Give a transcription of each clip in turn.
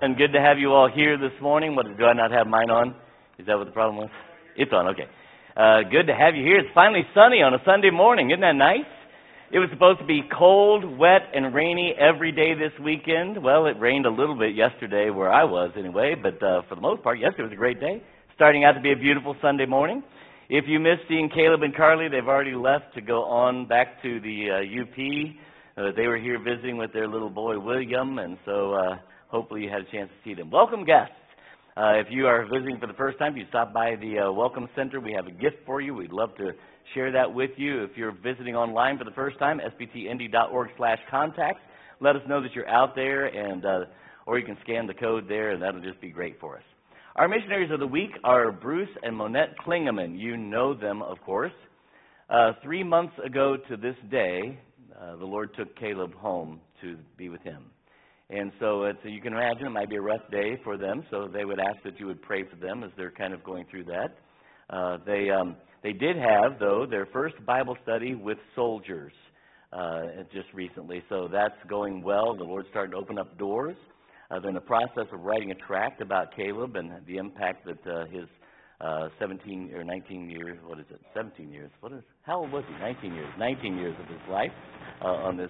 And good to have you all here this morning. What, do I not have mine on? Is that what the problem was? It's on, okay. Good to have you here. It's finally sunny on a Sunday morning. Isn't that nice? It was supposed to be cold, wet, and rainy every day this weekend. Well, it rained a little bit yesterday where I was anyway, but for the most part, yesterday was a great day. Starting out to be a beautiful Sunday morning. If you missed seeing Caleb and Carly, they've already left to go on back to the UP. They were here visiting with their little boy, William, and so... hopefully you had a chance to see them. Welcome guests. If you are visiting for the first time, you stop by the Welcome Center. We have a gift for you. We'd love to share that with you. If you're visiting online for the first time, sbtindy.org/contacts. Let us know that you're out there, and or you can scan the code there, and that'll just be great for us. Our missionaries of the week are Bruce and Monette Klingaman. You know them, of course. 3 months ago to this day, the Lord took Caleb home to be with him. And so you can imagine it might be a rough day for them, so they would ask that you would pray for them as they're kind of going through that. They did have, though, their first Bible study with soldiers just recently, so that's going well. The Lord's starting to open up doors. They're in the process of writing a tract about Caleb and the impact that his 17 or 19 years, what is it, 17 years, what is, how old was he, 19 years of his life on this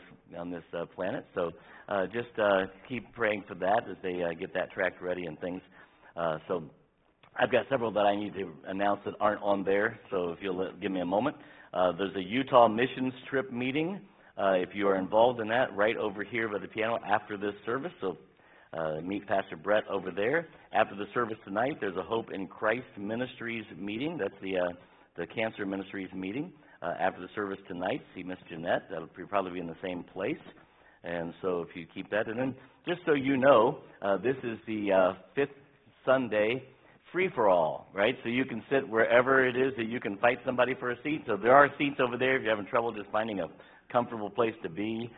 planet, so just keep praying for that as they get that tract ready and things. So I've got several that I need to announce that aren't on there, so if you'll give me a moment. There's a Utah missions trip meeting. If you are involved in that, right over here by the piano after this service, so meet Pastor Brett over there. After the service tonight, there's a Hope in Christ Ministries meeting. That's the Cancer Ministries meeting. After the service tonight, see Miss Jeanette. That'll probably be in the same place. And so if you keep that. And then just so you know, this is the fifth Sunday free-for-all, right? So you can sit wherever it is that you can fight somebody for a seat. So there are seats over there. If you're having trouble just finding a comfortable place to be,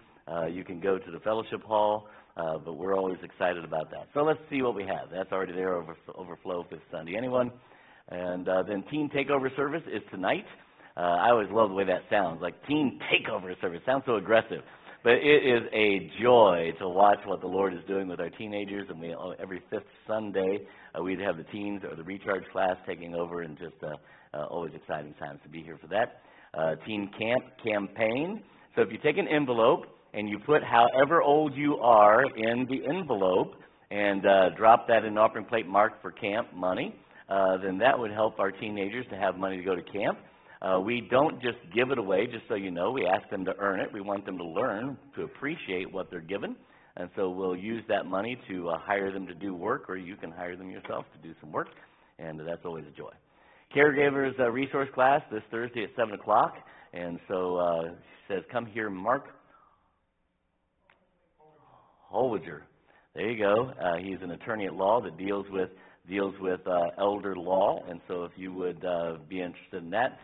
you can go to the fellowship hall. But we're always excited about that. So let's see what we have. That's already there, overflow this Sunday. Anyone? And then Teen Takeover Service is tonight. I always love the way that sounds, like Teen Takeover Service. Sounds so aggressive. But it is a joy to watch what the Lord is doing with our teenagers. And we every fifth Sunday, we'd have the teens or the recharge class taking over, and just always exciting times to be here for that. Teen Camp Campaign. So if you take an envelope, and you put however old you are in the envelope and drop that in an offering plate marked for camp money, then that would help our teenagers to have money to go to camp. We don't just give it away, just so you know. We ask them to earn it. We want them to learn to appreciate what they're given. And so we'll use that money to hire them to do work, or you can hire them yourself to do some work, and that's always a joy. Caregivers Resource Class this Thursday at 7 o'clock. And so she says, come here, Mark Holwiger. There you go. He's an attorney at law that deals with elder law, and so if you would be interested in that,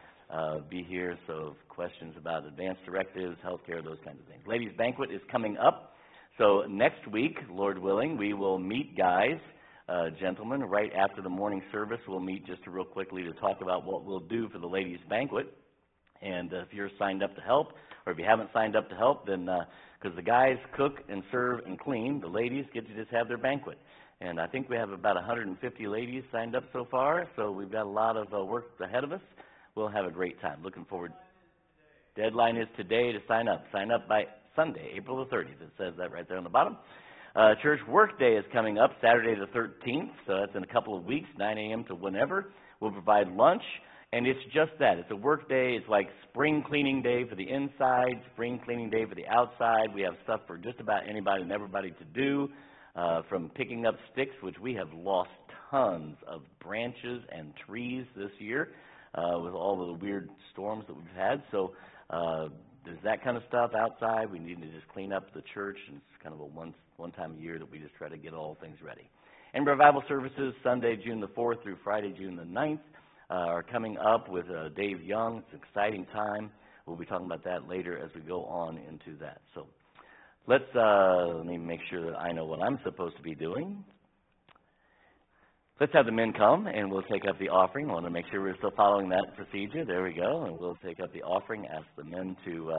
be here. So questions about advance directives, healthcare, those kinds of things. Ladies' Banquet is coming up, So next week, Lord willing, we will meet, guys, gentlemen, right after the morning service. We'll meet just real quickly to talk about what we'll do for the ladies' banquet. And if you're signed up to help, or if you haven't signed up to help, then because the guys cook and serve and clean, the ladies get to just have their banquet. And I think we have about 150 ladies signed up so far, so we've got a lot of work ahead of us. We'll have a great time. Looking forward. Deadline is today to sign up. Sign up by Sunday, April the 30th. It says that right there on the bottom. Church work day is coming up Saturday the 13th, so that's in a couple of weeks, 9 a.m. to whenever. We'll provide lunch, and it's just that. It's a work day. It's like spring cleaning day for the inside, spring cleaning day for the outside. We have stuff for just about anybody and everybody to do. From picking up sticks, which we have lost tons of branches and trees this year with all of the weird storms that we've had. So there's that kind of stuff outside. We need to just clean up the church, and it's kind of a one time a year that we just try to get all things ready. And revival services, Sunday, June the 4th through Friday, June the 9th, are coming up with Dave Young. It's an exciting time. We'll be talking about that later as we go on into that. So let me make sure that I know what I'm supposed to be doing. Let's have the men come, and we'll take up the offering. I want to make sure we're still following that procedure. There we go, and we'll take up the offering, ask the men to,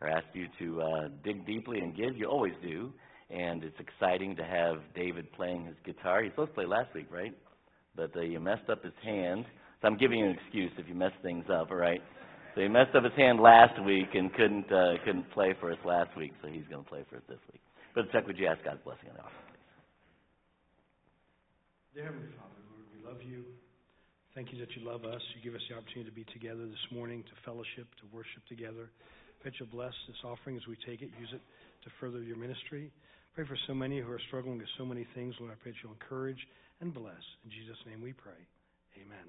or ask you to dig deeply and give. You always do, and it's exciting to have David playing his guitar. He was supposed to play last week, right? But you messed up his hand, so I'm giving you an excuse if you mess things up, all right? So he messed up his hand last week and couldn't play for us last week, so he's going to play for us this week. Brother Chuck, would you ask God's blessing on the offering, please? Dear Heavenly Father, Lord, we love you. Thank you that you love us. You give us the opportunity to be together this morning, to fellowship, to worship together. I bet you'll bless this offering as we take it, use it to further your ministry. Pray for so many who are struggling with so many things. Lord, I pray that you'll encourage and bless. In Jesus' name we pray. Amen.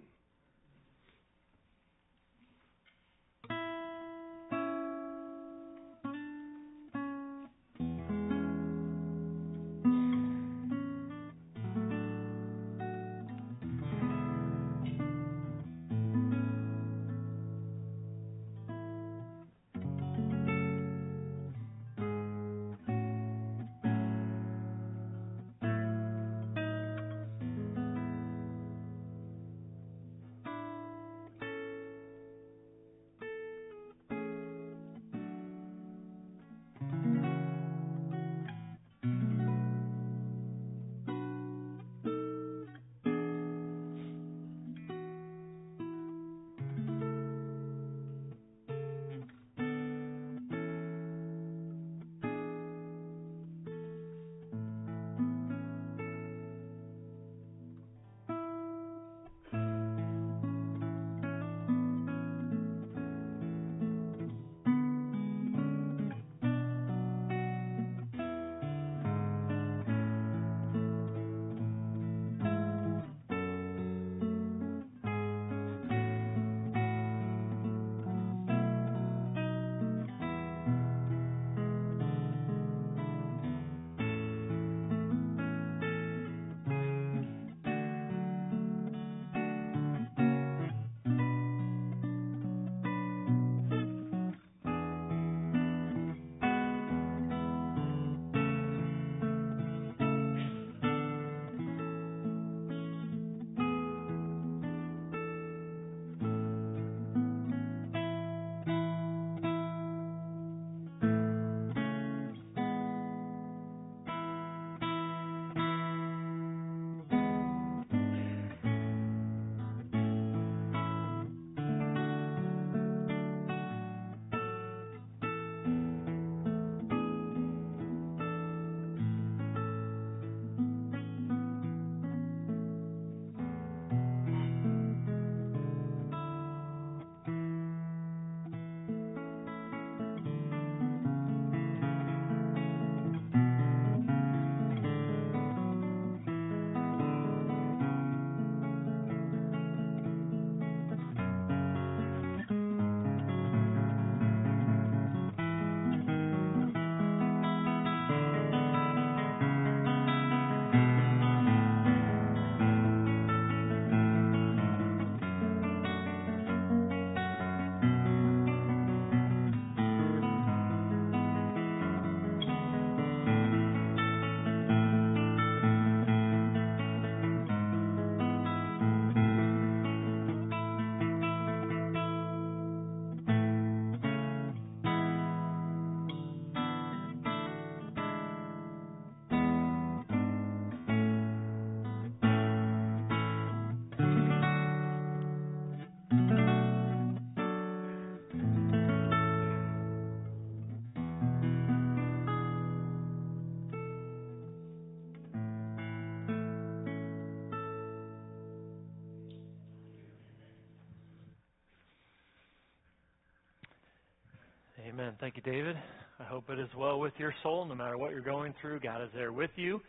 Amen. Thank you, David. I hope it is well with your soul. No matter what you're going through, God is there with you.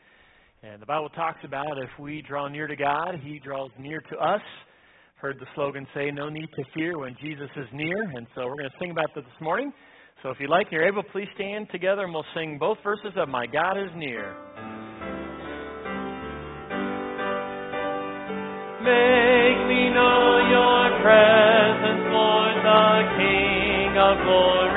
And the Bible talks about if we draw near to God, He draws near to us. Heard the slogan say, no need to fear when Jesus is near. And so we're going to sing about that this morning. So if you like, you're able, please stand together and we'll sing both verses of My God is Near. Make me know Your presence, Lord, the King of glory.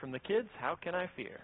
From the kids, how can I fear?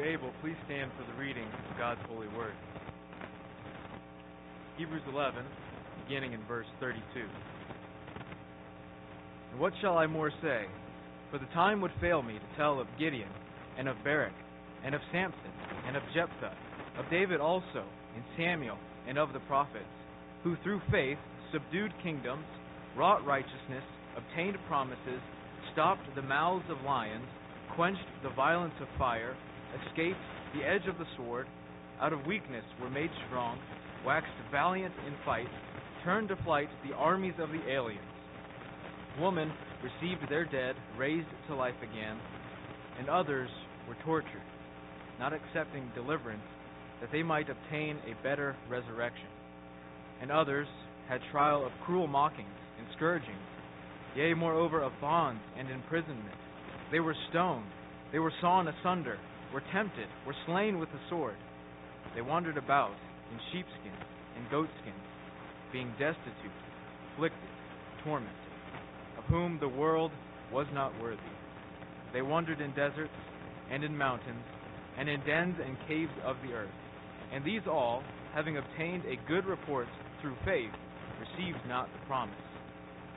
you're able, please stand for the reading of God's holy word. Hebrews 11, beginning in verse 32. And what shall I more say? For the time would fail me to tell of Gideon, and of Barak, and of Samson, and of Jephthah, of David also, and Samuel, and of the prophets, who through faith subdued kingdoms, wrought righteousness, obtained promises, stopped the mouths of lions, quenched the violence of fire, escaped the edge of the sword, out of weakness were made strong, waxed valiant in fight, turned to flight the armies of the aliens. Women received their dead, raised to life again, and others were tortured, not accepting deliverance, that they might obtain a better resurrection. And others had trial of cruel mockings and scourgings, yea, moreover, of bonds and imprisonment. They were stoned, they were sawn asunder, were tempted, were slain with the sword. They wandered about in sheepskins and goatskins, being destitute, afflicted, tormented, of whom the world was not worthy. They wandered in deserts and in mountains, and in dens and caves of the earth. And these all, having obtained a good report through faith, received not the promise.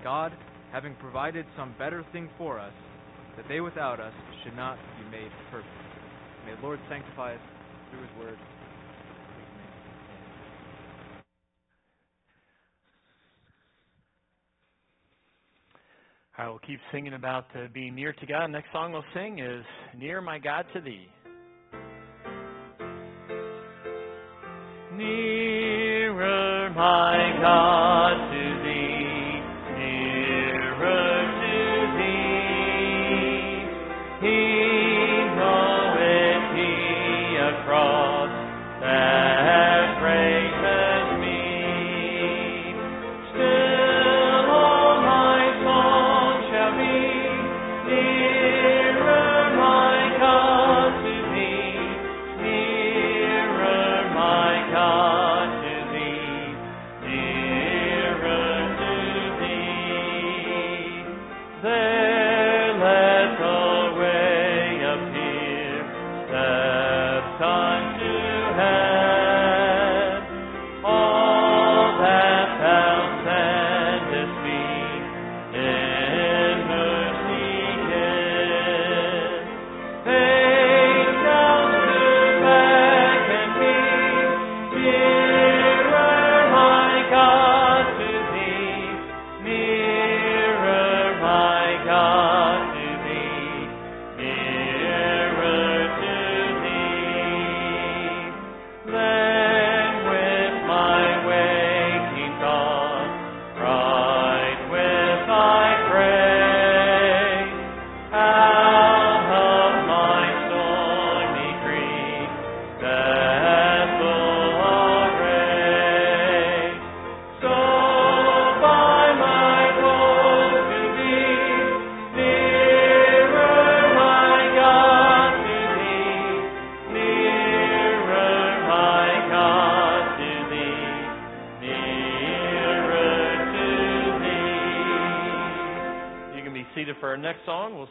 God, having provided some better thing for us, that they without us should not be made perfect. May the Lord sanctify us through his word. Amen. All right, we'll keep singing about being near to God. Next song we'll sing is Near My God to Thee. Nearer, my God, to thee, nearer to thee. He knoweth he across that breaketh me. Still all my song shall be nearer, my God, to thee, nearer, my God.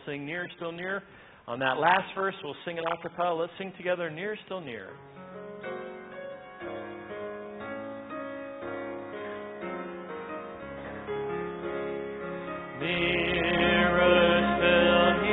Sing Nearer, Still Nearer. On that last verse, we'll sing it a cappella. Let's sing together, Nearer, Still Nearer. Nearer, still nearer.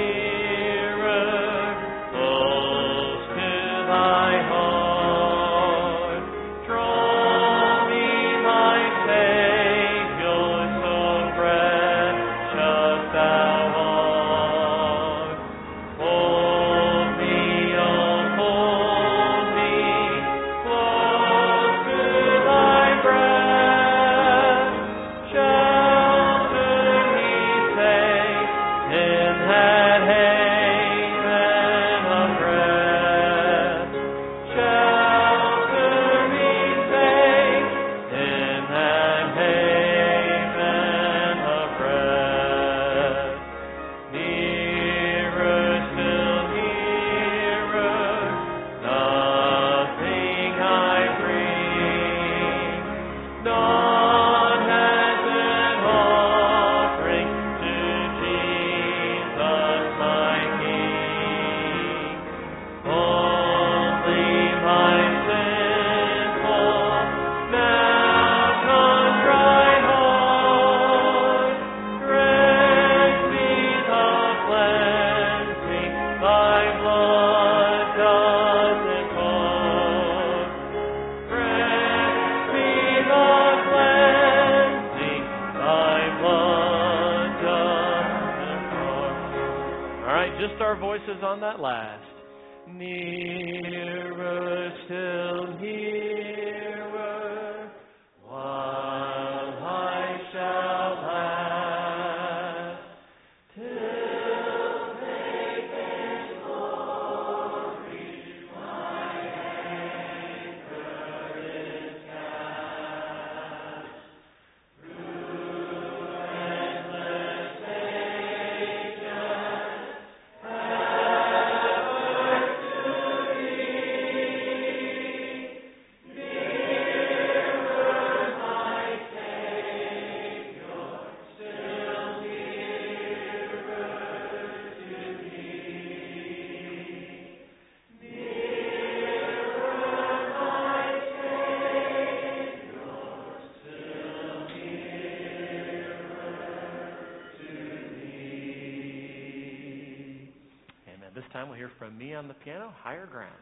All right, just our voices on that last. Nearer, still nearer, while I shall last, till faith and glory, my anchor is cast. Through endless ages, ever to thee, nearer, my Savior, still nearer to thee. Nearer, my Savior, still nearer to thee. Amen. This time we'll hear from me on the piano, Higher Ground.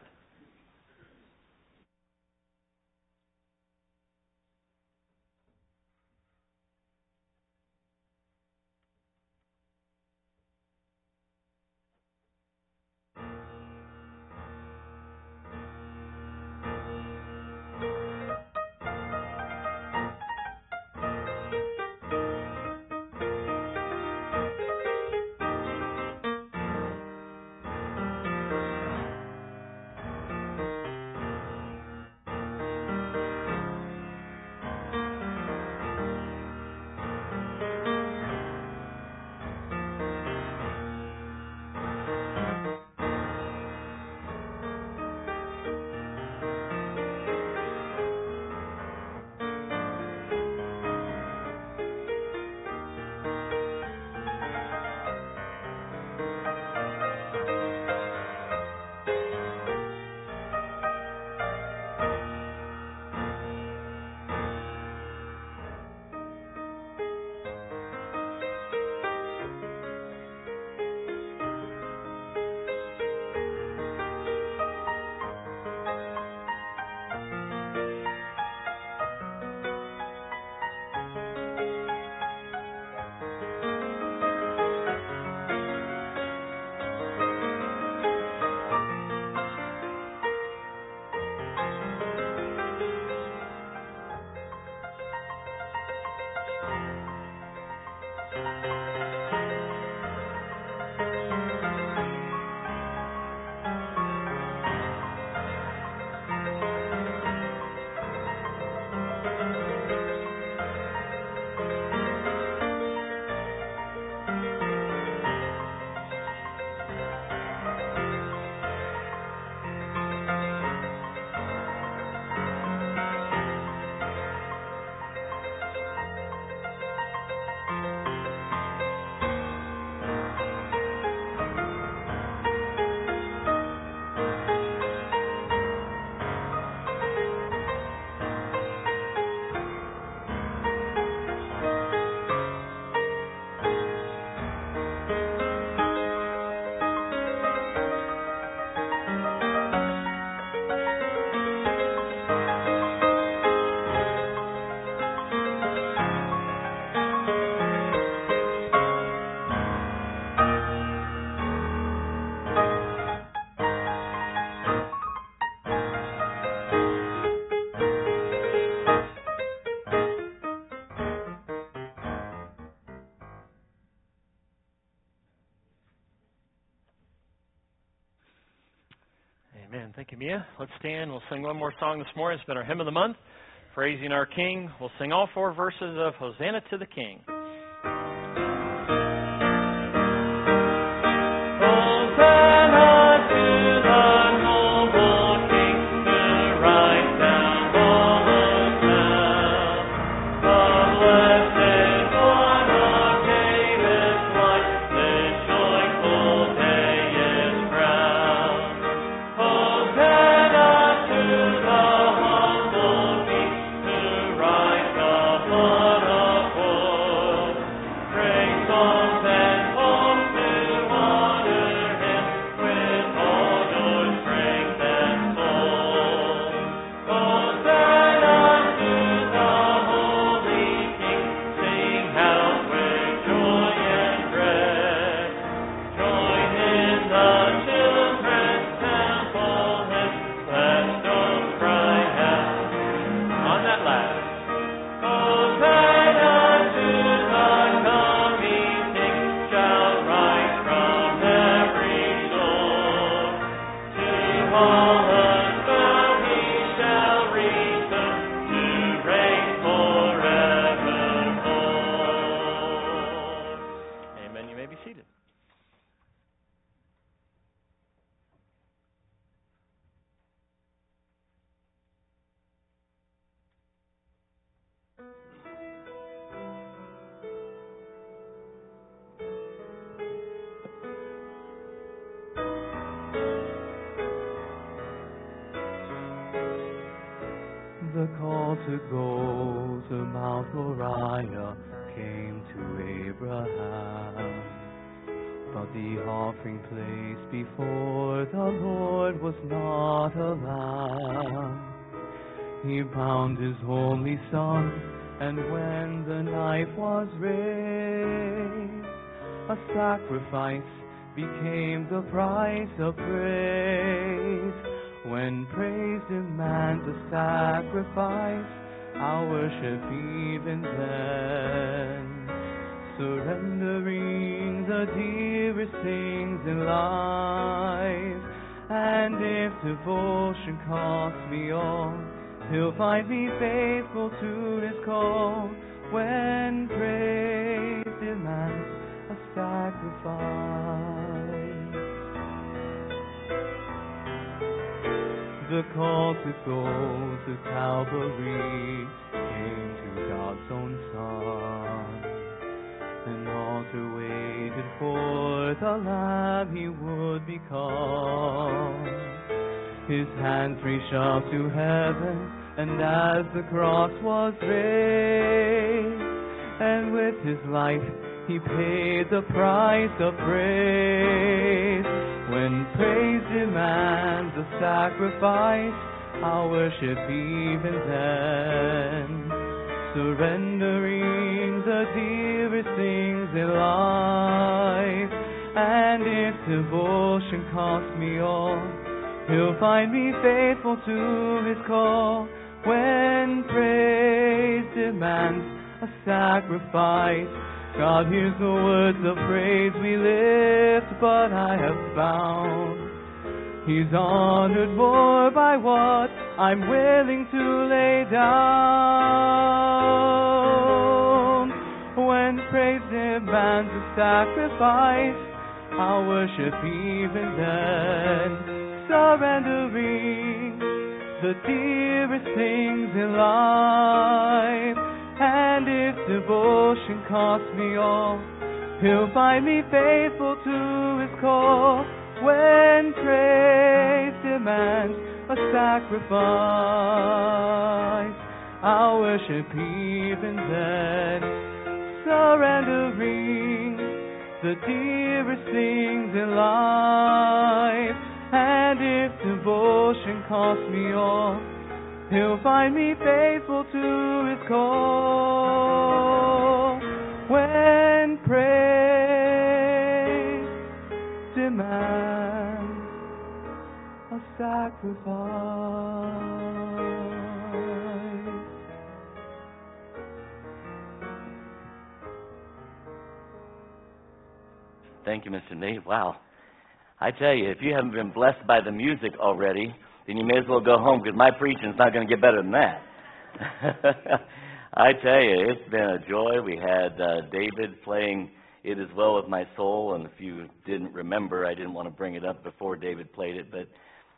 Thank you, Mia. Let's stand. We'll sing one more song this morning. It's been our hymn of the month, Praising Our King. We'll sing all four verses of Hosanna to the King. to go to Mount Moriah came to Abraham. But the offering placed before the Lord was not a lamb. He bound his only son, and when the night was raised, a sacrifice became the price of praise. When praise demands a sacrifice, I'll worship even then. Surrendering the dearest things in life, and if devotion costs me all, He'll find me faithful to His call. When praise demands a sacrifice. The call to go to Calvary came to God's own Son. An altar waited for the Lamb He would become. His hands reached up to heaven, and as the cross was raised, and with His life He paid the price of praise. When praise demands a sacrifice, I'll worship even then. Surrendering the dearest things in life, and if devotion costs me all, He'll find me faithful to His call. When praise demands a sacrifice, God hears the words of praise we lift, but I have found He's honored more by what I'm willing to lay down. When praise demands a sacrifice, I'll worship even then. Surrendering the dearest things in life, and if devotion costs me all, He'll find me faithful to His call. When praise demands a sacrifice, I'll worship even then. Surrendering the dearest things in life, and if devotion costs me all, He'll find me faithful to His call. When praise demands a sacrifice. Thank you, Mr. Nate. Wow. I tell you, if you haven't been blessed by the music already, then you may as well go home, because my preaching is not going to get better than that. I tell you, it's been a joy. We had David playing It Is Well With My Soul, and if you didn't remember, I didn't want to bring it up before David played it, but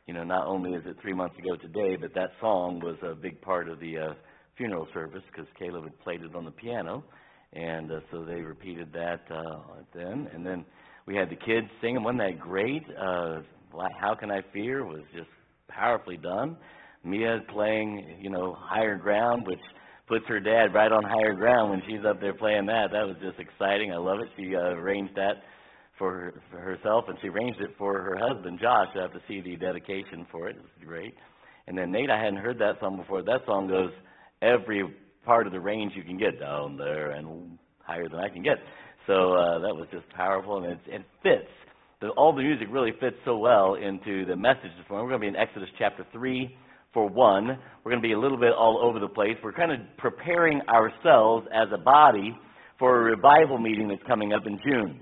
you know, not only is it 3 months ago today, but that song was a big part of the funeral service, because Caleb had played it on the piano, and so they repeated that then. And then we had the kids singing. Wasn't that great? How Can I Fear was just powerfully done. Mia playing, you know, Higher Ground, which puts her dad right on higher ground when she's up there playing that. That was just exciting. I love it. She arranged that for herself, and she arranged it for her husband, Josh. I have to see the dedication for it. It was great. And then Nate, I hadn't heard that song before. That song goes every part of the range you can get, down there and higher than I can get. So that was just powerful, and it fits. All the music really fits so well into the message this morning. We're going to be in Exodus chapter 3 for 1. We're going to be a little bit all over the place. We're kind of preparing ourselves as a body for a revival meeting that's coming up in June.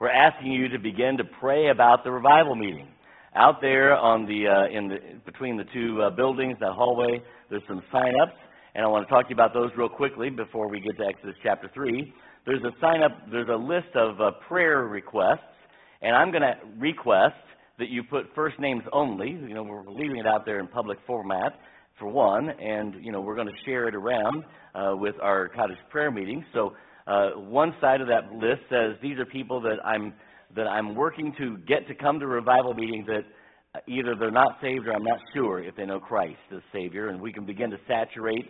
We're asking you to begin to pray about the revival meeting. Out there on the, between the two buildings, that hallway, there's some sign-ups, and I want to talk to you about those real quickly before we get to Exodus chapter 3. There's a sign-up, there's a list of prayer requests. And I'm going to request that you put first names only. You know, we're leaving it out there in public format, for one. And, you know, we're going to share it around with our cottage prayer meeting. So one side of that list says, these are people that I'm working to get to come to revival meetings that either they're not saved or I'm not sure if they know Christ as Savior. And we can begin to saturate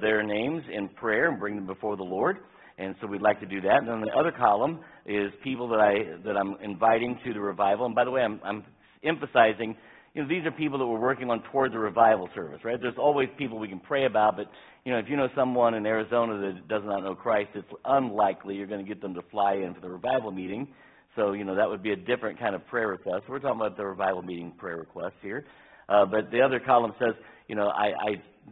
their names in prayer and bring them before the Lord. And so we'd like to do that. And then the other column is people that I'm inviting to the revival. And by the way, I'm emphasizing, you know, these are people that we're working on towards a revival service, right? There's always people we can pray about, but, you know, if you know someone in Arizona that does not know Christ, it's unlikely you're going to get them to fly in for the revival meeting. So, you know, that would be a different kind of prayer request. We're talking about the revival meeting prayer requests here. But the other column says, you know,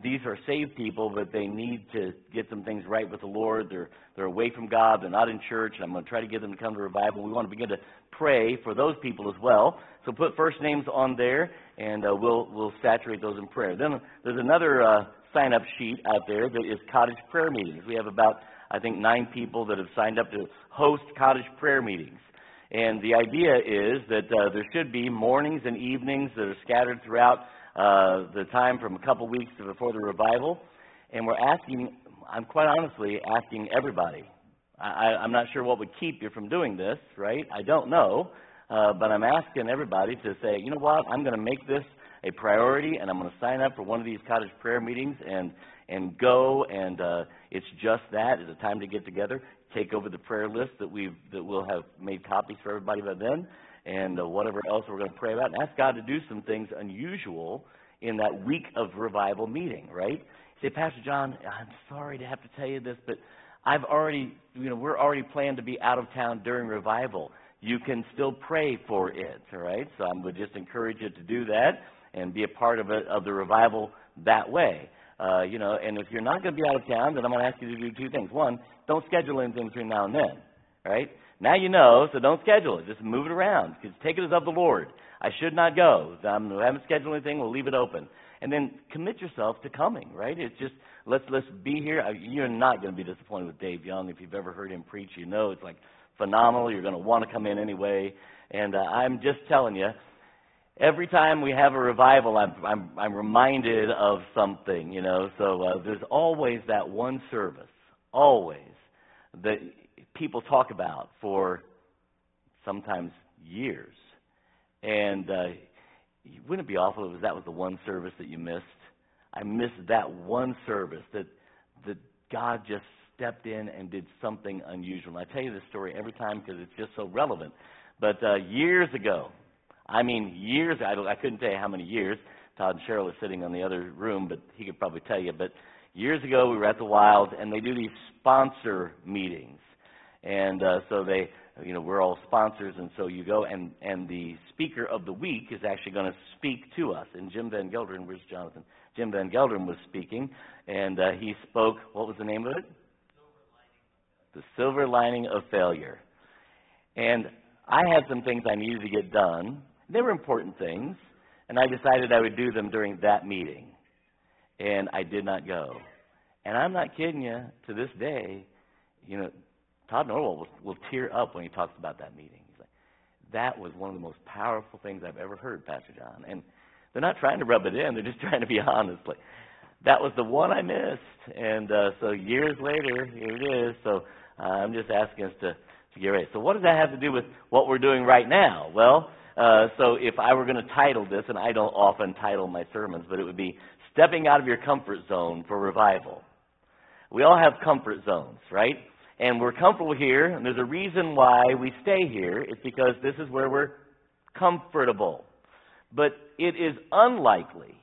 these are saved people, but they need to get some things right with the Lord. They're away from God. They're not in church. And I'm going to try to get them to come to revival. We want to begin to pray for those people as well. So put first names on there, and we'll saturate those in prayer. Then there's another sign-up sheet out there that is cottage prayer meetings. We have about, I think, 9 people that have signed up to host cottage prayer meetings. And the idea is that there should be mornings and evenings that are scattered throughout the time from a couple weeks to before the revival. And we're asking, I'm quite honestly asking everybody. I'm not sure what would keep you from doing this, right? I don't know, but I'm asking everybody to say, you know what, I'm going to make this a priority, and I'm going to sign up for one of these cottage prayer meetings and go, and it's just that. It's a time to get together, take over the prayer list that we'll have made copies for everybody by then, and whatever else we're going to pray about, and ask God to do some things unusual in that week of revival meeting, right? Say, Pastor John, I'm sorry to have to tell you this, but I've already, you know, we're already planned to be out of town during revival. You can still pray for it, all right? So I would just encourage you to do that and be a part of it, of the revival that way. You know, and if you're not going to be out of town, then I'm going to ask you to do 2 things. 1, don't schedule anything between now and then, all right? Now you know, so don't schedule it. Just move it around. Because take it as of the Lord. I should not go. I haven't scheduled anything. We'll leave it open. And then commit yourself to coming, right? It's just, let's be here. You're not going to be disappointed with Dave Young. If you've ever heard him preach, you know it's like phenomenal. You're going to want to come in anyway. And I'm just telling you, every time we have a revival, I'm reminded of something, you know. So there's always that one service, always, that people talk about for sometimes years. And wouldn't it be awful if that was the one service that you missed? I missed that one service that God just stepped in and did something unusual. And I tell you this story every time because it's just so relevant. But years ago, I mean years, I couldn't tell you how many years. Todd and Cheryl are sitting in the other room, but he could probably tell you. But years ago, we were at the Wild, and they do these sponsor meetings. And so they, you know, we're all sponsors, and so you go, and the speaker of the week is actually going to speak to us. And Jim Van Geldern, where's Jonathan? Jim Van Geldern was speaking, and he spoke, what was the name of it? The Silver Lining of Failure. And I had some things I needed to get done. They were important things, and I decided I would do them during that meeting. And I did not go. And I'm not kidding you, to this day, you know, Todd Norwell will tear up when he talks about that meeting. He's like, that was one of the most powerful things I've ever heard, Pastor John. And they're not trying to rub it in. They're just trying to be honest. Like, that was the one I missed. And so years later, here it is. So I'm just asking us to get ready. So what does that have to do with what we're doing right now? Well, so if I were going to title this, and I don't often title my sermons, but it would be Stepping Out of Your Comfort Zone for Revival. We all have comfort zones, right? And we're comfortable here, and there's a reason why we stay here. It's because this is where we're comfortable. But it is unlikely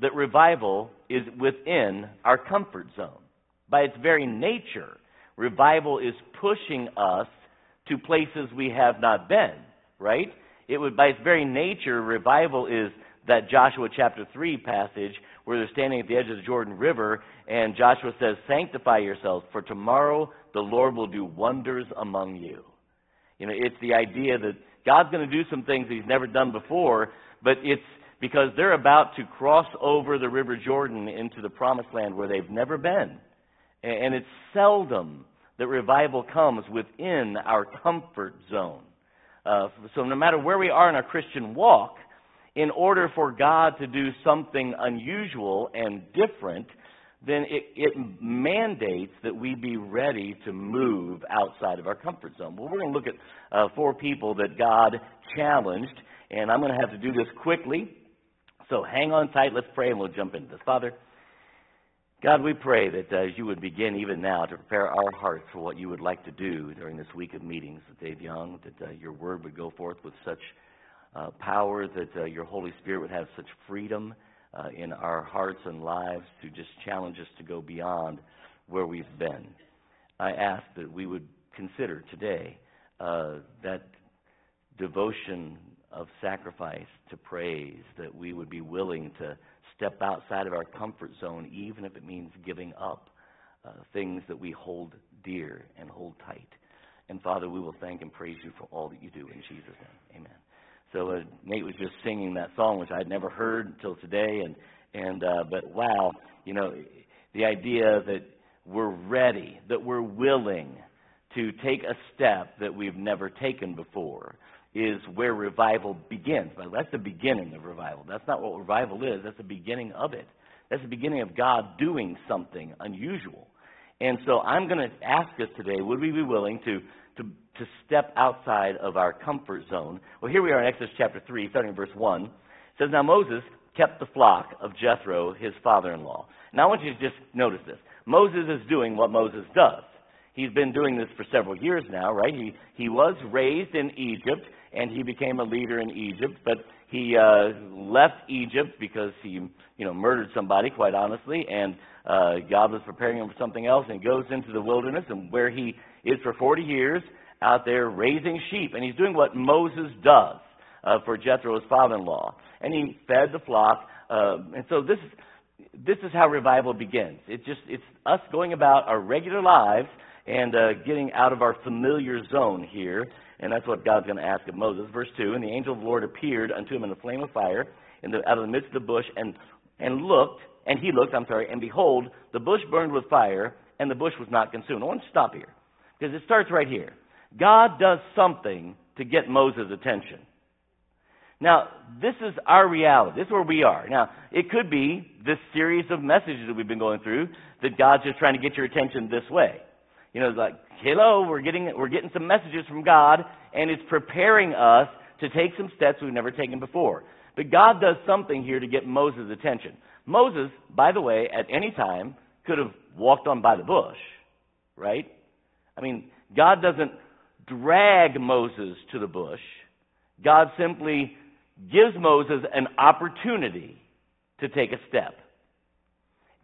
that revival is within our comfort zone. By its very nature, revival is pushing us to places we have not been, right? It would, by its very nature, revival is that Joshua chapter 3 passage where they're standing at the edge of the Jordan River, and Joshua says, sanctify yourselves, for tomorrow the Lord will do wonders among you. You know, it's the idea that God's going to do some things that he's never done before, but it's because they're about to cross over the River Jordan into the Promised Land where they've never been. And it's seldom that revival comes within our comfort zone. So no matter where we are in our Christian walk, in order for God to do something unusual and different, then it mandates that we be ready to move outside of our comfort zone. Well, we're going to look at 4 people that God challenged, and I'm going to have to do this quickly. So hang on tight. Let's pray, and we'll jump into this. Father, God, we pray that as you would begin even now to prepare our hearts for what you would like to do during this week of meetings with Dave Young, that your word would go forth with such power, that your Holy Spirit would have such freedom in our hearts and lives to just challenge us to go beyond where we've been. I ask that we would consider today that devotion of sacrifice to praise, that we would be willing to step outside of our comfort zone, even if it means giving up things that we hold dear and hold tight. And Father, we will thank and praise you for all that you do in Jesus' name. Amen. So Nate was just singing that song, which I had never heard until today, but wow, you know, the idea that we're ready, that we're willing to take a step that we've never taken before, is where revival begins. But that's the beginning of revival. That's not what revival is. That's the beginning of it. That's the beginning of God doing something unusual. And so I'm going to ask us today, would we be willing to step outside of our comfort zone? Well, here we are in Exodus chapter 3, starting in verse 1. It says, "Now Moses kept the flock of Jethro, his father-in-law." Now I want you to just notice this. Moses is doing what Moses does. He's been doing this for several years now, right? He was raised in Egypt, and he became a leader in Egypt, but he left Egypt because he, murdered somebody, quite honestly, and God was preparing him for something else, and goes into the wilderness, and where he is for 40 years, out there raising sheep. And he's doing what Moses does for Jethro's father-in-law. And he fed the flock, and so this is how revival begins. It's us going about our regular lives and getting out of our familiar zone here. And that's what God's going to ask of Moses. Verse 2, "And the angel of the Lord appeared unto him in a flame of fire out of the midst of the bush, and he looked, and behold, the bush burned with fire, and the bush was not consumed." I want to stop here, because it starts right here. God does something to get Moses' attention. Now, this is our reality. This is where we are. Now, it could be this series of messages that we've been going through, that God's just trying to get your attention this way. It's like, hello, we're getting some messages from God, and it's preparing us to take some steps we've never taken before. But God does something here to get Moses' attention. Moses, by the way, at any time could have walked on by the bush, right? I mean, God doesn't drag Moses to the bush. God simply gives Moses an opportunity to take a step.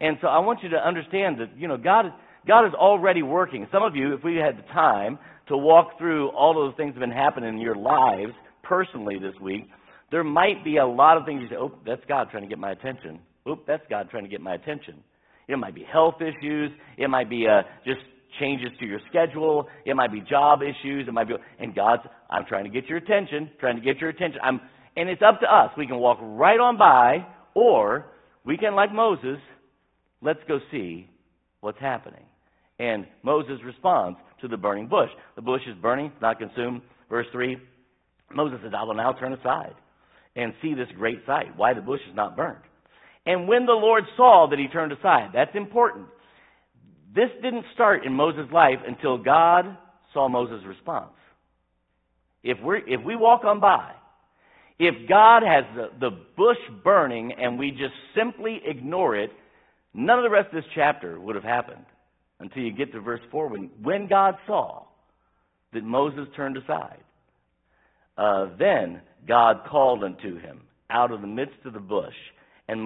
And so I want you to understand that, God is already working. Some of you, if we had the time to walk through all of the things that have been happening in your lives personally this week, there might be a lot of things you say, "Oh, that's God trying to get my attention. Oop, that's God trying to get my attention." It might be health issues. It might be just changes to your schedule. It might be job issues. It might be, and God's, "I'm trying to get your attention, trying to get your attention." And it's up to us. We can walk right on by, or we can, like Moses, let's go see what's happening. And Moses responds to the burning bush. The bush is burning, not consumed. Verse 3, Moses said, "I will now turn aside and see this great sight, why the bush is not burned." And when the Lord saw that he turned aside, that's important. This didn't start in Moses' life until God saw Moses' response. If we walk on by, if God has the bush burning and we just simply ignore it, none of the rest of this chapter would have happened. Until you get to verse 4, when God saw that Moses turned aside, then God called unto him out of the midst of the bush, and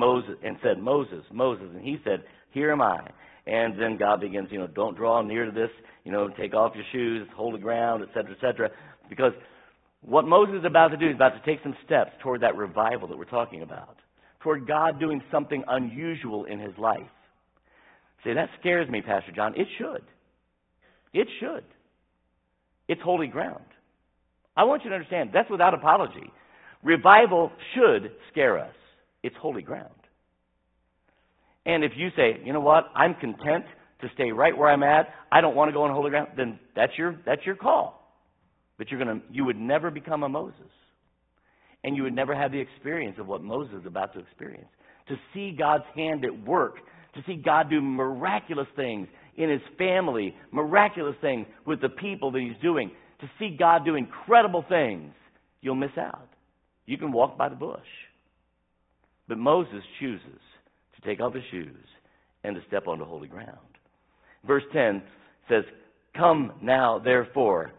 said, "Moses, Moses." And he said, "Here am I." And then God begins, "Don't draw near to this, take off your shoes, hold the ground," etc., etc. Because what Moses is about to do is about to take some steps toward that revival that we're talking about, toward God doing something unusual in his life. See, that scares me, Pastor John. It should. It should. It's holy ground. I want you to understand, that's without apology. Revival should scare us. It's holy ground. And if you say, "You know what, I'm content to stay right where I'm at, I don't want to go on holy ground," then that's your call. But you would never become a Moses. And you would never have the experience of what Moses is about to experience. To see God's hand at work, to see God do miraculous things in his family, miraculous things with the people that he's doing, to see God do incredible things, you'll miss out. You can walk by the bush. But Moses chooses to take off his shoes and to step onto holy ground. Verse 10 says, "Come now, therefore,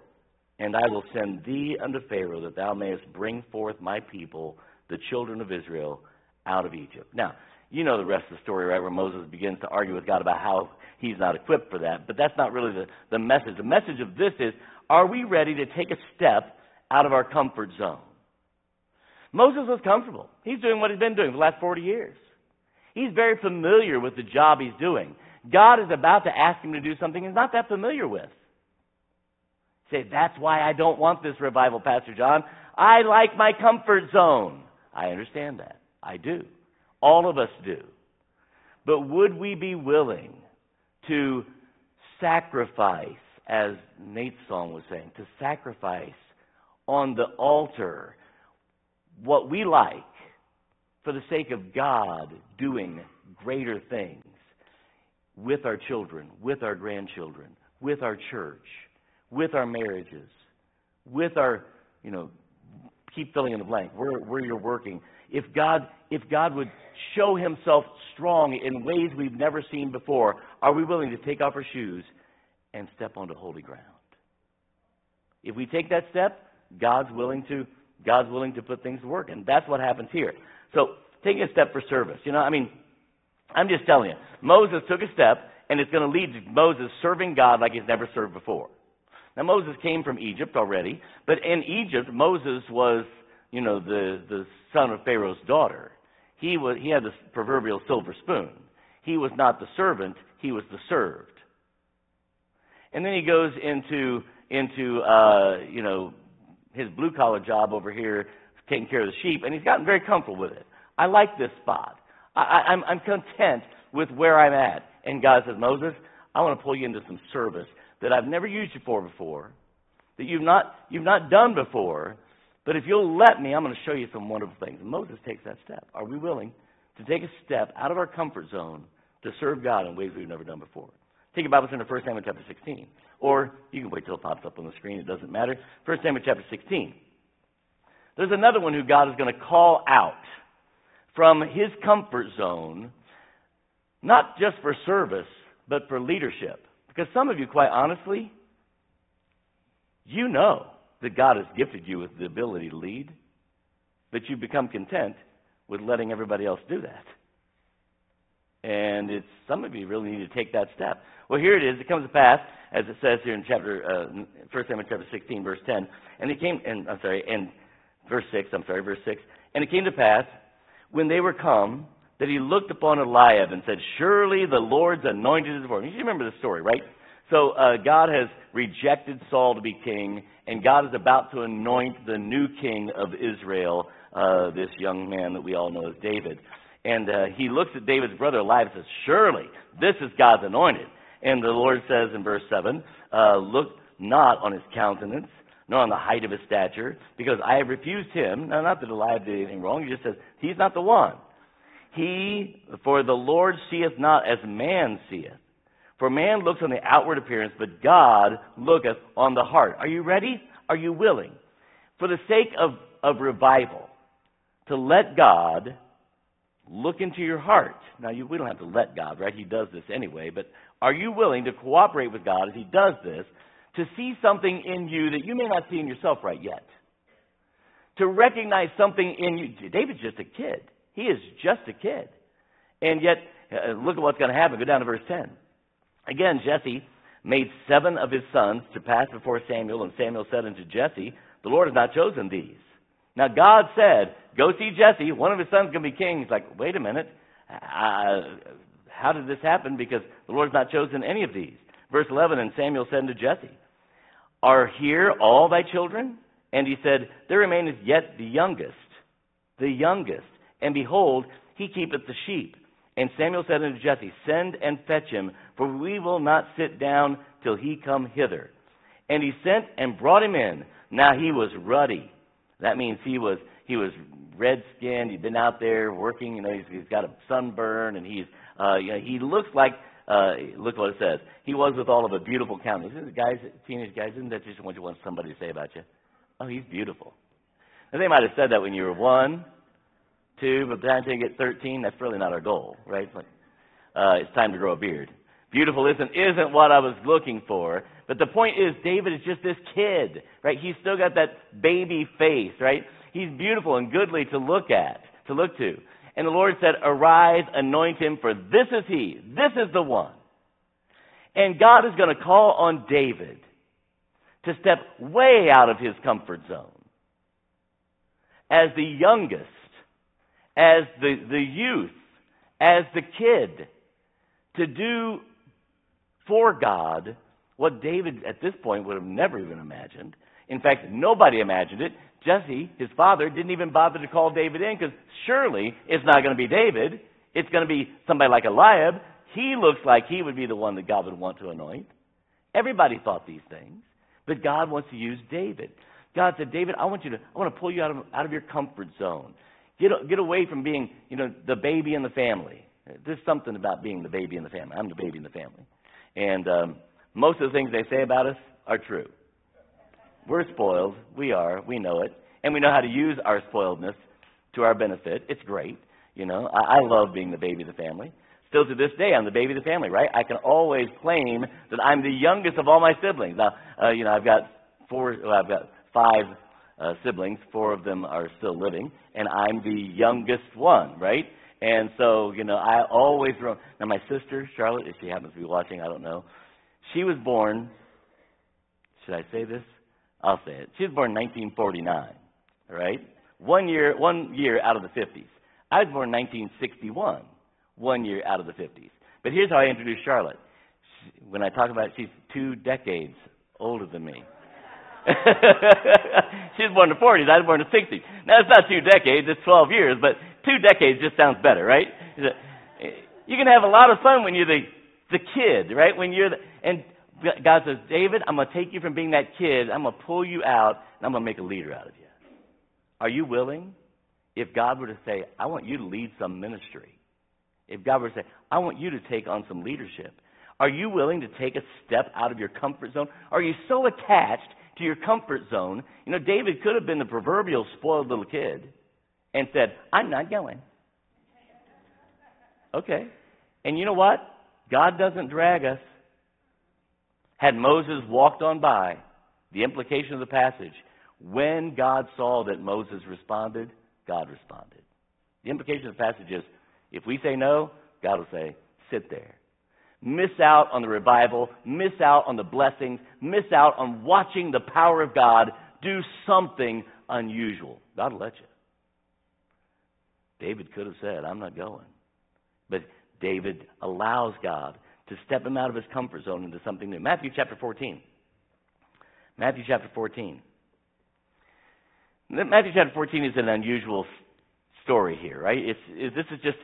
and I will send thee unto Pharaoh, that thou mayest bring forth my people, the children of Israel, out of Egypt." Now, you know the rest of the story, right, where Moses begins to argue with God about how he's not equipped for that. But that's not really the message. The message of this is, are we ready to take a step out of our comfort zone? Moses was comfortable. He's doing what he's been doing for the last 40 years. He's very familiar with the job he's doing. God is about to ask him to do something he's not that familiar with. You say, that's why I don't want this revival, Pastor John. I like my comfort zone. I understand that. I do. All of us do. But would we be willing to sacrifice, as Nate's song was saying, to sacrifice on the altar what we like for the sake of God doing greater things with our children, with our grandchildren, with our church, with our marriages, with our, keep filling in the blank, where you're working. If God would show himself strong in ways we've never seen before, are we willing to take off our shoes and step onto holy ground? If we take that step, God's willing to put things to work. And that's what happens here. So taking a step for service. I'm just telling you, Moses took a step, and it's going to lead to Moses serving God like he's never served before. Now, Moses came from Egypt already, but in Egypt, Moses was, the son of Pharaoh's daughter. He had this proverbial silver spoon. He was not the servant, he was the served. And then he goes into his blue-collar job over here, taking care of the sheep, and he's gotten very comfortable with it. I like this spot. I'm content with where I'm at. And God says, Moses, I want to pull you into some service that I've never used you for before, that you've not done before, but if you'll let me, I'm going to show you some wonderful things. And Moses takes that step. Are we willing to take a step out of our comfort zone to serve God in ways we've never done before? Take your Bibles into 1 Samuel chapter 16. Or you can wait till it pops up on the screen. It doesn't matter. 1 Samuel chapter 16. There's another one who God is going to call out from his comfort zone, not just for service, but for leadership. Because some of you, quite honestly, you know that God has gifted you with the ability to lead, but you become content with letting everybody else do that. And some of you really need to take that step. Well, here it is. It comes to pass, as it says here in 1 Samuel chapter 16, verse 10. Verse 6. And it came to pass, when they were come, that he looked upon Eliab and said, "Surely the Lord's anointed is born." You remember the story, right? So God has rejected Saul to be king, and God is about to anoint the new king of Israel, this young man that we all know as David. And he looks at David's brother Eliab and says, "Surely this is God's anointed." And the Lord says in verse 7, "Look not on his countenance, nor on the height of his stature, because I have refused him." Now, not that Eliab did anything wrong. He just says, he's not the one. For the Lord seeth not as man seeth. For man looks on the outward appearance, but God looketh on the heart. Are you ready? Are you willing? For the sake of revival, to let God look into your heart. Now, we don't have to let God, right? He does this anyway. But are you willing to cooperate with God as he does this, to see something in you that you may not see in yourself right yet? To recognize something in you. David's just a kid. He is just a kid. And yet, look at what's going to happen. Go down to verse 10. Again, Jesse made 7 of his sons to pass before Samuel, and Samuel said unto Jesse, "The Lord has not chosen these." Now God said, "Go see Jesse. One of his sons is going to be king." He's like, wait a minute. How did this happen? Because the Lord has not chosen any of these. Verse 11, and Samuel said unto Jesse, "Are here all thy children?" And he said, "There remaineth yet the youngest. And behold, he keepeth the sheep." And Samuel said unto Jesse, "Send and fetch him, for we will not sit down till he come hither." And he sent and brought him in. Now he was ruddy. That means he was red-skinned. He'd been out there working. He's got a sunburn, and he looks like. Look what it says. He was with all of a beautiful countenance. Guys, teenage guys, isn't that just what you want somebody to say about you? Oh, he's beautiful. And they might have said that when you were 1, 2, but by the time you get 13, that's really not our goal, right? It's like, it's time to grow a beard. Beautiful isn't what I was looking for. But the point is, David is just this kid, right? He's still got that baby face, right? He's beautiful and goodly to look at, to look to. And the Lord said, arise, anoint him, for this is he. This is the one. And God is going to call on David to step way out of his comfort zone. As the youngest, as the youth, as the kid, to do for God what David at this point would have never even imagined. In fact, nobody imagined it. Jesse, his father, didn't even bother to call David in because surely it's not going to be David. It's going to be somebody like Eliab. He looks like he would be the one that God would want to anoint. Everybody thought these things, but God wants to use David. God said, David, I want to pull you out of your comfort zone. Get away from being, the baby in the family. There's something about being the baby in the family. I'm the baby in the family. And most of the things they say about us are true. We're spoiled. We are. We know it. And we know how to use our spoiledness to our benefit. It's great. I love being the baby of the family. Still to this day, I'm the baby of the family, right? I can always claim that I'm the youngest of all my siblings. Now, I've got 5 siblings. 4 of them are still living. And I'm the youngest one, right? And so, I always run. Now, my sister, Charlotte, if she happens to be watching, I don't know. She was born, should I say this? I'll say it. She was born in 1949, all right? One year out of the 50s. I was born in 1961, 1 year out of the 50s. But here's how I introduced Charlotte. When I talk about it, she's 2 decades older than me. She was born in the 40s. I was born in the 60s. Now, it's not 2 decades. It's 12 years, but 2 decades just sounds better, right? You can have a lot of fun when you're the kid, right? When you're and God says, David, I'm going to take you from being that kid. I'm going to pull you out, and I'm going to make a leader out of you. Are you willing? If God were to say, I want you to lead some ministry. If God were to say, I want you to take on some leadership. Are you willing to take a step out of your comfort zone? Are you so attached to your comfort zone? David could have been the proverbial spoiled little kid and said, I'm not going. Okay. And you know what? God doesn't drag us. Had Moses walked on by, the implication of the passage, when God saw that Moses responded, God responded. The implication of the passage is, if we say no, God will say, sit there. Miss out on the revival, miss out on the blessings, miss out on watching the power of God do something unusual. God will let you. David could have said, I'm not going. But David allows God to step him out of his comfort zone into something new. Matthew chapter 14. Matthew chapter 14 is an unusual story here, right? It's just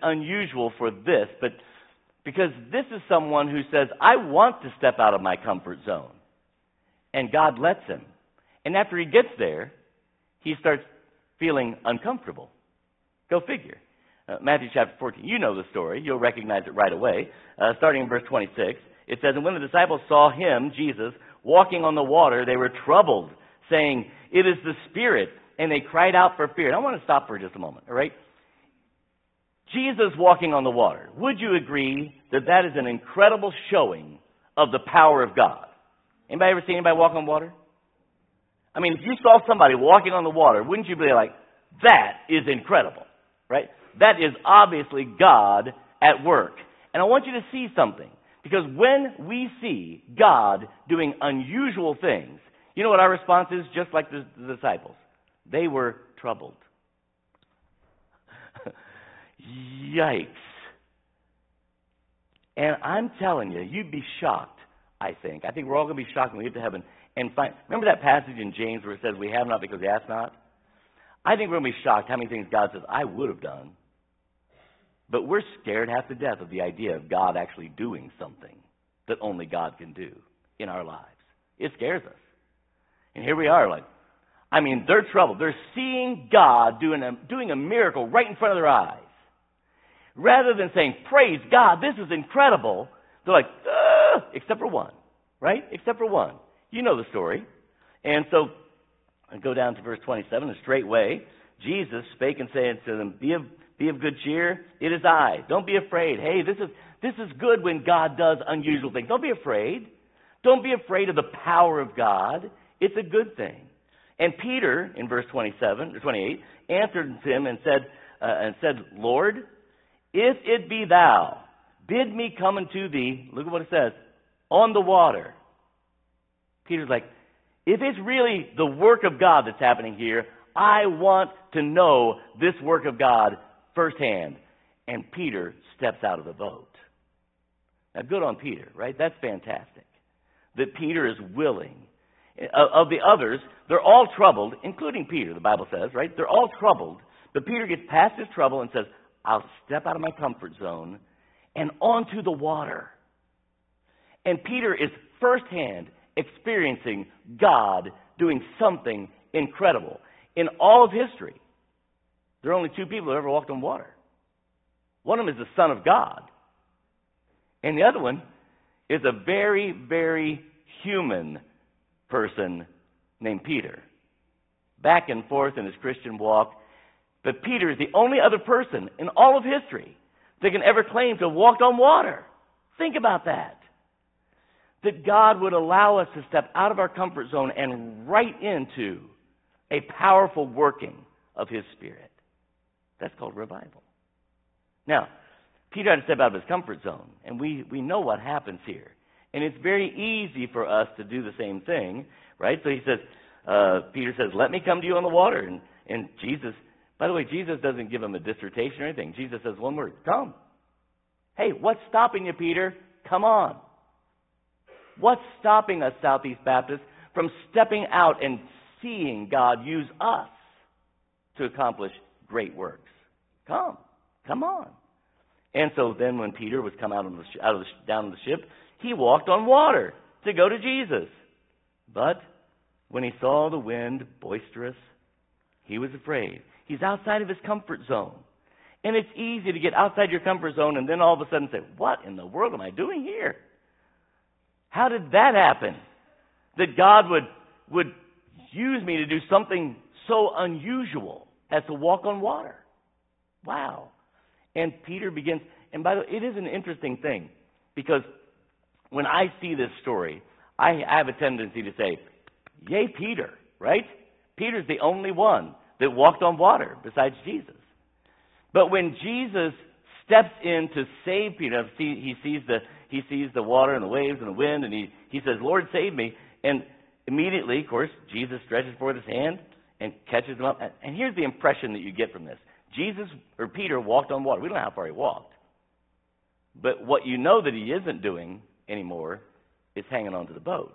unusual for this, but because this is someone who says, I want to step out of my comfort zone. And God lets him. And after he gets there, he starts feeling uncomfortable. Go figure. Matthew chapter 14. You know the story. You'll recognize it right away. Starting in verse 26, it says, And when the disciples saw him, Jesus, walking on the water, they were troubled, saying, It is the Spirit. And they cried out for fear. And I want to stop for just a moment, all right? Jesus walking on the water. Would you agree that that is an incredible showing of the power of God? Anybody ever seen anybody walk on water? I mean, if you saw somebody walking on the water, wouldn't you be like, that is incredible, right? That is obviously God at work. And I want you to see something. Because when we see God doing unusual things, you know what our response is? Just like the disciples. They were troubled. Yikes. And I'm telling you, you'd be shocked, I think. I think we're all going to be shocked when we get to heaven. And remember that passage in James where it says, we have not because we ask not? I think we're going to be shocked how many things God says, I would have done. But we're scared half to death of the idea of God actually doing something that only God can do in our lives. It scares us. And here we are, they're troubled. They're seeing God doing a miracle right in front of their eyes. Rather than saying, praise God, this is incredible, they're like, except for one, right? Except for one. You know the story. And so and go down to verse 27, and straightway Jesus spake and said unto them, Be of good cheer, it is I. Don't be afraid. Hey, this is good when God does unusual things. Don't be afraid. Don't be afraid of the power of God. It's a good thing. And Peter, in verse 27 or 28, answered unto him and said, Lord, if it be thou, bid me come unto thee. Look at what it says. On the water. Peter's like, if it's really the work of God that's happening here, I want to know this work of God firsthand. And Peter steps out of the boat. Now, good on Peter, right? That's fantastic. That Peter is willing. Of the others, they're all troubled, including Peter, the Bible says, right? They're all troubled. But Peter gets past his trouble and says, I'll step out of my comfort zone and onto the water. And Peter is firsthand experiencing God doing something incredible. In all of history, there are only two people who ever walked on water. One of them is the Son of God. And the other one is a very, very human person named Peter. Back and forth in his Christian walk. But Peter is the only other person in all of history that can ever claim to have walked on water. Think about that. That God would allow us to step out of our comfort zone and right into a powerful working of His Spirit. That's called revival. Now, Peter had to step out of his comfort zone, and we know what happens here. And it's very easy for us to do the same thing, right? So he says, Peter says, let me come to you on the water. And Jesus, by the way, Jesus doesn't give him a dissertation or anything. Jesus says one word, come. Hey, what's stopping you, Peter? Come on. What's stopping us, Southeast Baptists, from stepping out and seeing God use us to accomplish great works? Come on. And so then when Peter was come down the ship, he walked on water to go to Jesus. But when he saw the wind boisterous, he was afraid. He's outside of his comfort zone. And it's easy to get outside your comfort zone and then all of a sudden say, what in the world am I doing here? How did that happen? That God would use me to do something so unusual as to walk on water. Wow. And Peter begins, and by the way, it is an interesting thing, because when I see this story, I have a tendency to say, yay, Peter, right? Peter's the only one that walked on water besides Jesus. But when Jesus steps in to save Peter, he sees the water and the waves and the wind, and he says, Lord, save me. And immediately, of course, Jesus stretches forth his hand and catches him up. And here's the impression that you get from this. Peter walked on water. We don't know how far he walked. But what you know that he isn't doing anymore is hanging onto the boat.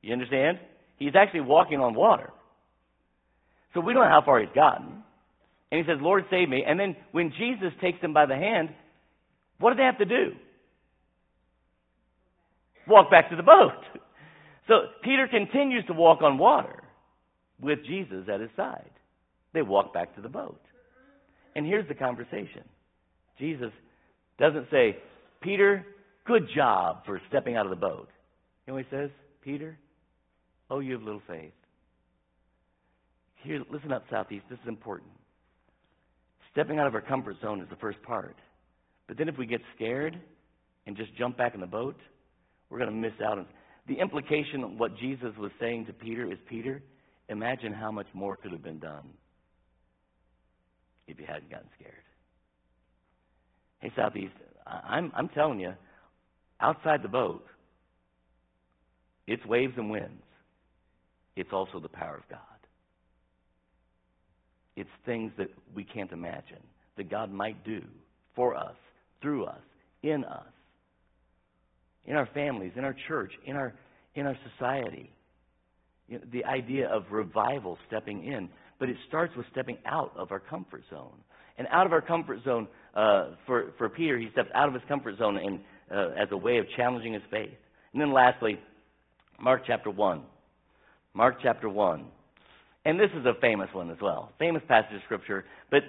You understand? He's actually walking on water. So we don't know how far he's gotten. And he says, Lord, save me. And then when Jesus takes him by the hand, what do they have to do? Walk back to the boat. So Peter continues to walk on water with Jesus at his side. They walk back to the boat. And here's the conversation. Jesus doesn't say, Peter, good job for stepping out of the boat. You know what he says? Peter, oh, you have little faith. Here, listen up, Southeast. This is important. Stepping out of our comfort zone is the first part. But then if we get scared and just jump back in the boat, we're going to miss out on the implication of what Jesus was saying to Peter is, Peter, imagine how much more could have been done if you hadn't gotten scared. Hey, Southeast, I'm telling you, outside the boat, it's waves and winds. It's also the power of God. It's things that we can't imagine that God might do for us, through us. In our families, in our church, in our society. You know, the idea of revival stepping in. But it starts with stepping out of our comfort zone. And out of our comfort zone, for Peter, he steps out of his comfort zone and as a way of challenging his faith. And then lastly, Mark chapter 1. Mark chapter 1. And this is a famous one as well. Famous passage of Scripture. But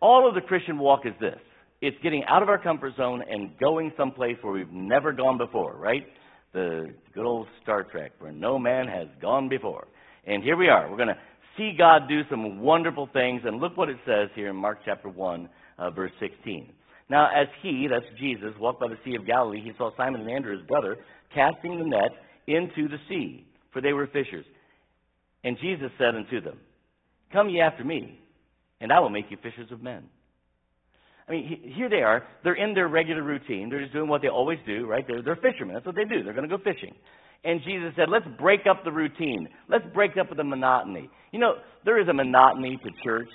all of the Christian walk is this. It's getting out of our comfort zone and going someplace where we've never gone before, right? The good old Star Trek, where no man has gone before. And here we are. We're going to see God do some wonderful things. And look what it says here in Mark chapter 1, verse 16. Now, as he, that's Jesus, walked by the Sea of Galilee, he saw Simon and Andrew, his brother, casting the net into the sea, for they were fishers. And Jesus said unto them, Come ye after me, and I will make you fishers of men. I mean, here they are. They're in their regular routine. They're just doing what they always do, right? They're fishermen. That's what they do. They're going to go fishing. And Jesus said, let's break up the routine. Let's break up the monotony. You know, there is a monotony to church.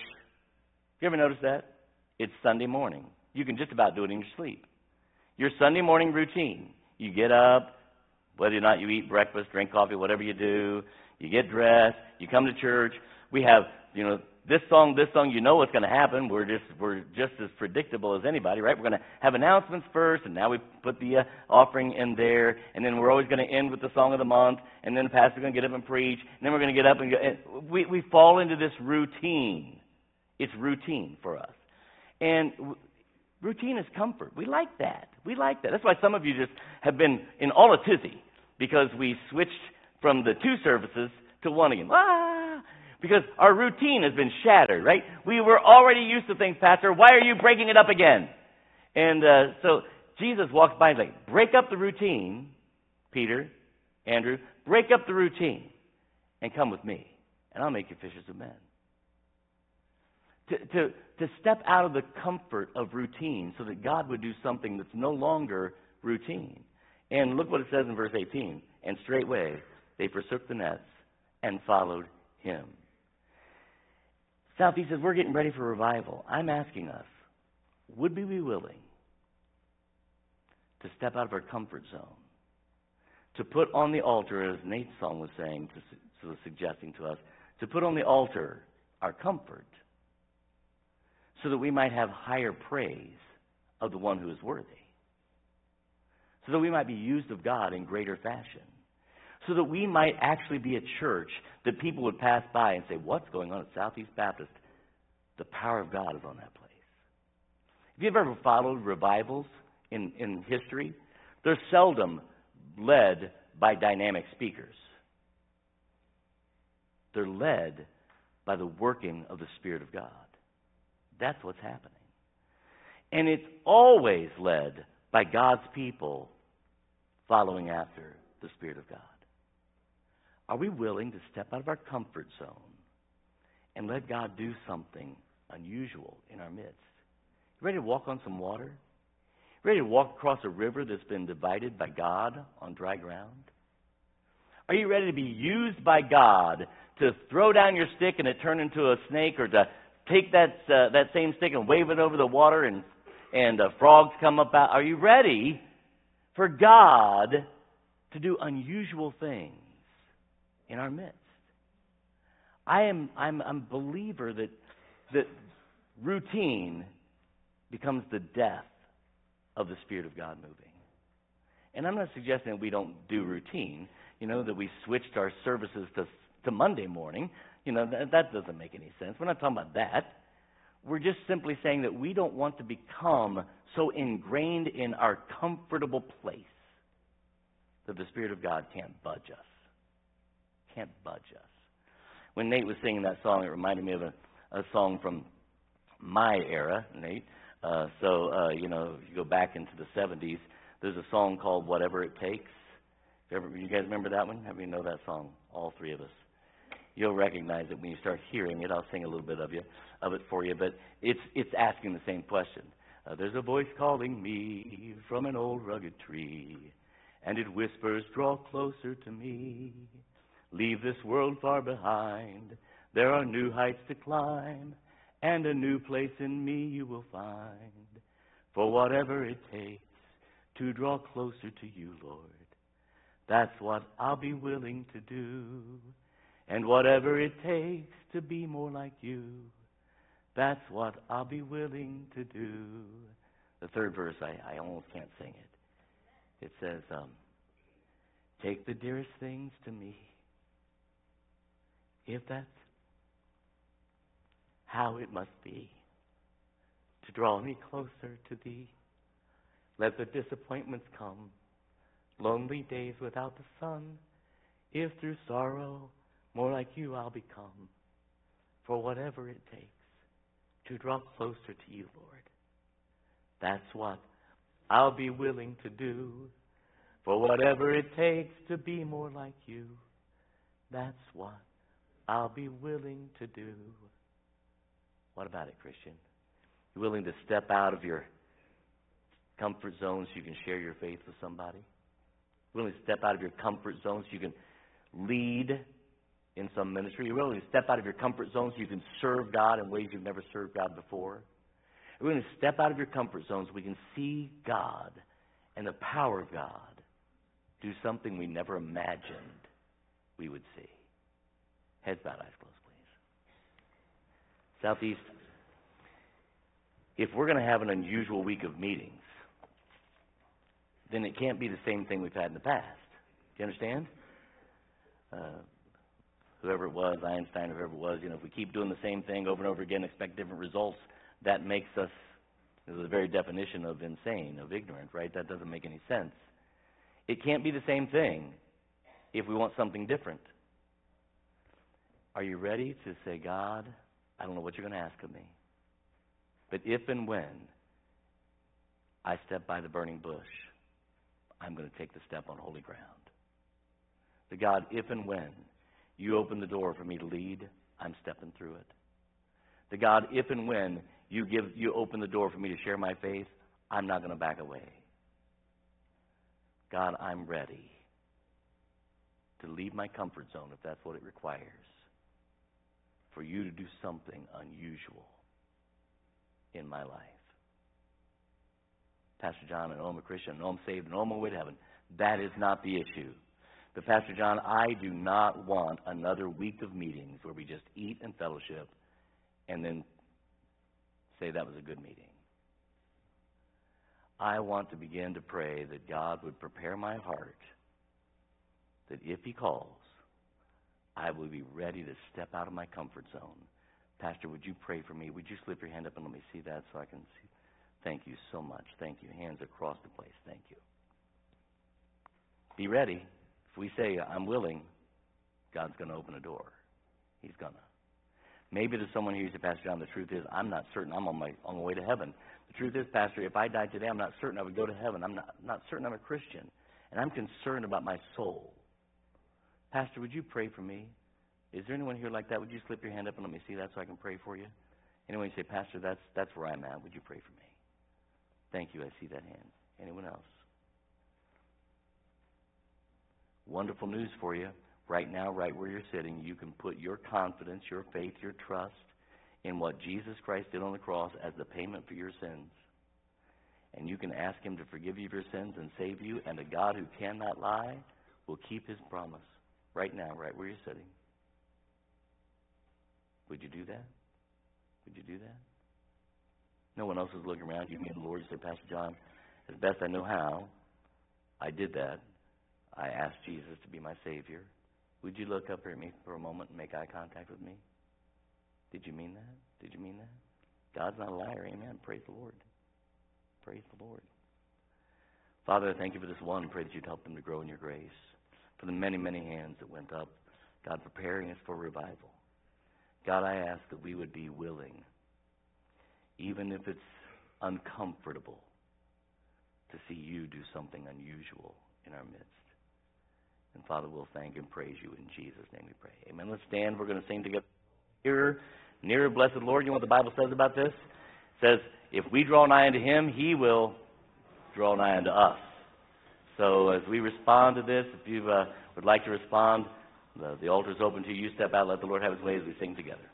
You ever notice that? It's Sunday morning. You can just about do it in your sleep. Your Sunday morning routine. You get up, whether or not you eat breakfast, drink coffee, whatever you do. You get dressed. You come to church. We have, you know, this song, you know what's going to happen. We're just as predictable as anybody, right? We're going to have announcements first, and now we put the offering in there, and then we're always going to end with the song of the month, and then the pastor's going to get up and preach, and then we're going to get up and go. And we fall into this routine. It's routine for us. And routine is comfort. We like that. We like that. That's why some of you just have been in all a tizzy, because we switched from the two services to one again. Ah! Because our routine has been shattered, right? We were already used to things, Pastor. Why are you breaking it up again? And so Jesus walked by and said, break up the routine, Peter, Andrew. Break up the routine and come with me, and I'll make you fishers of men. To step out of the comfort of routine so that God would do something that's no longer routine. And look what it says in verse 18. And straightway they forsook the nets and followed him. Southeast says, we're getting ready for revival. I'm asking us, would we be willing to step out of our comfort zone, to put on the altar, as Nate's song was saying, was suggesting to us, to put on the altar our comfort so that we might have higher praise of the one who is worthy, so that we might be used of God in greater fashion, so that we might actually be a church that people would pass by and say, what's going on at Southeast Baptist? The power of God is on that place. If you've ever followed revivals in history, they're seldom led by dynamic speakers. They're led by the working of the Spirit of God. That's what's happening. And it's always led by God's people following after the Spirit of God. Are we willing to step out of our comfort zone and let God do something unusual in our midst? You ready to walk on some water? You ready to walk across a river that's been divided by God on dry ground? Are you ready to be used by God to throw down your stick and it turn into a snake, or to take that same stick and wave it over the water and frogs come up out? Are you ready for God to do unusual things in our midst? I'm a believer that routine becomes the death of the Spirit of God moving. And I'm not suggesting that we don't do routine, you know, that we switched our services to Monday morning. You know, that doesn't make any sense. We're not talking about that. We're just simply saying that we don't want to become so ingrained in our comfortable place that the Spirit of God can't budge us. Can't budge us. When Nate was singing that song, it reminded me of a song from my era, Nate. You know, if you go back into the 70s, there's a song called Whatever It Takes. You guys remember that one? How many know that song? All three of us. You'll recognize it when you start hearing it. I'll sing a little bit of it for you, but it's asking the same question. There's a voice calling me from an old rugged tree, and it whispers, draw closer to me. Leave this world far behind. There are new heights to climb, and a new place in me you will find. For whatever it takes to draw closer to you, Lord, that's what I'll be willing to do. And whatever it takes to be more like you, that's what I'll be willing to do. The third verse, I almost can't sing it. It says, take the dearest things to me, if that's how it must be, to draw me closer to thee. Let the disappointments come, lonely days without the sun, if through sorrow More like you I'll become, for whatever it takes to draw closer to you, Lord. That's what I'll be willing to do, for whatever it takes to be more like you. That's what I'll be willing to do. What about it, Christian? You willing to step out of your comfort zone so you can share your faith with somebody? Willing to step out of your comfort zone so you can lead in some ministry? You're willing to step out of your comfort zone so you can serve God in ways you've never served God before? You're willing to step out of your comfort zone so we can see God and the power of God do something we never imagined we would see? Heads bowed, eyes closed, please. Southeast, if we're going to have an unusual week of meetings, then it can't be the same thing we've had in the past. Do you understand? Whoever it was, Einstein, whoever it was, you know, if we keep doing the same thing over and over again, expect different results, that makes us the very definition of insane, of ignorant, right? That doesn't make any sense. It can't be the same thing if we want something different. Are you ready to say, God, I don't know what you're going to ask of me, but if and when I step by the burning bush, I'm going to take the step on holy ground. But God, if and when you open the door for me to lead, I'm stepping through it. That God, if and when you open the door for me to share my faith, I'm not going to back away. God, I'm ready to leave my comfort zone if that's what it requires for you to do something unusual in my life. Pastor John, I know I'm a Christian, I know I'm saved, I know I'm on my way to heaven. That is not the issue. But Pastor John, I do not want another week of meetings where we just eat and fellowship and then say that was a good meeting. I want to begin to pray that God would prepare my heart that if he calls, I will be ready to step out of my comfort zone. Pastor, would you pray for me? Would you slip your hand up and let me see that so I can see? Thank you so much. Thank you. Hands across the place. Thank you. Be ready. If we say, I'm willing, God's going to open a door. He's going to. Maybe there's someone here who said, Pastor John, the truth is, I'm not certain I'm on my way to heaven. The truth is, Pastor, if I died today, I'm not certain I would go to heaven. I'm not certain I'm a Christian, and I'm concerned about my soul. Pastor, would you pray for me? Is there anyone here like that? Would you slip your hand up and let me see that so I can pray for you? Anyone say, Pastor, that's where I'm at. Would you pray for me? Thank you. I see that hand. Anyone else? Wonderful news for you. Right now, right where you're sitting, you can put your confidence, your faith, your trust in what Jesus Christ did on the cross as the payment for your sins. And you can ask him to forgive you of your sins and save you, and a God who cannot lie will keep his promise. Right now, right where you're sitting. Would you do that? Would you do that? No one else is looking around. You mean the Lord, you say, Pastor John, as best I know how, I did that. I asked Jesus to be my Savior. Would you look up at me for a moment and make eye contact with me? Did you mean that? Did you mean that? God's not a liar. Amen. Praise the Lord. Praise the Lord. Father, thank you for this one. Pray that you'd help them to grow in your grace. For the many, many hands that went up, God, preparing us for revival. God, I ask that we would be willing, even if it's uncomfortable, to see you do something unusual in our midst. And Father, we'll thank and praise you. In Jesus' name we pray. Amen. Let's stand. We're going to sing together. Nearer, nearer, blessed Lord. You know what the Bible says about this? It says, if we draw nigh unto him, he will draw nigh unto us. So as we respond to this, if you would like to respond, the altar is open to you. Step out, let the Lord have his way as we sing together.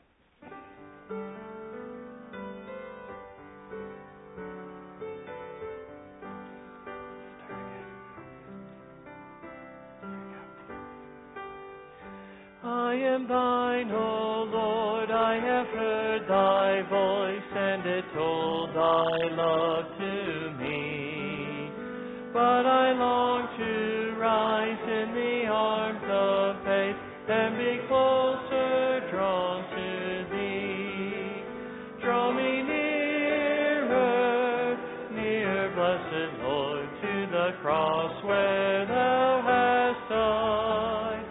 Thine, O Lord, I have heard thy voice, and it told thy love to me. But I long to rise in the arms of faith and be closer drawn to thee. Draw me nearer, near, blessed Lord, to the cross where thou hast died.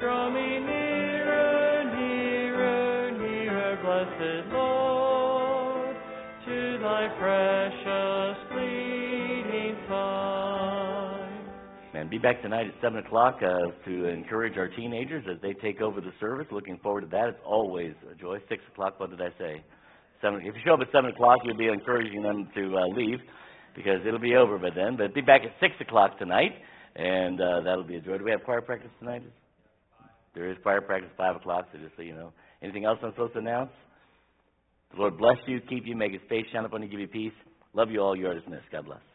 Draw me nearer. blessed Lord, to thy precious pleading time. Man, be back tonight at 7 o'clock to encourage our teenagers as they take over the service. Looking forward to that. It's always a joy. 6 o'clock, what did I say? 7. If you show up at 7 o'clock, you'll be encouraging them to leave because it'll be over by then. But be back at 6 o'clock tonight, and that'll be a joy. Do we have choir practice tonight? There is choir practice at 5 o'clock, so just so you know. Anything else I'm supposed to announce? The Lord bless you, keep you, make his face shine upon you, give you peace. Love you all. You are dismissed. God bless.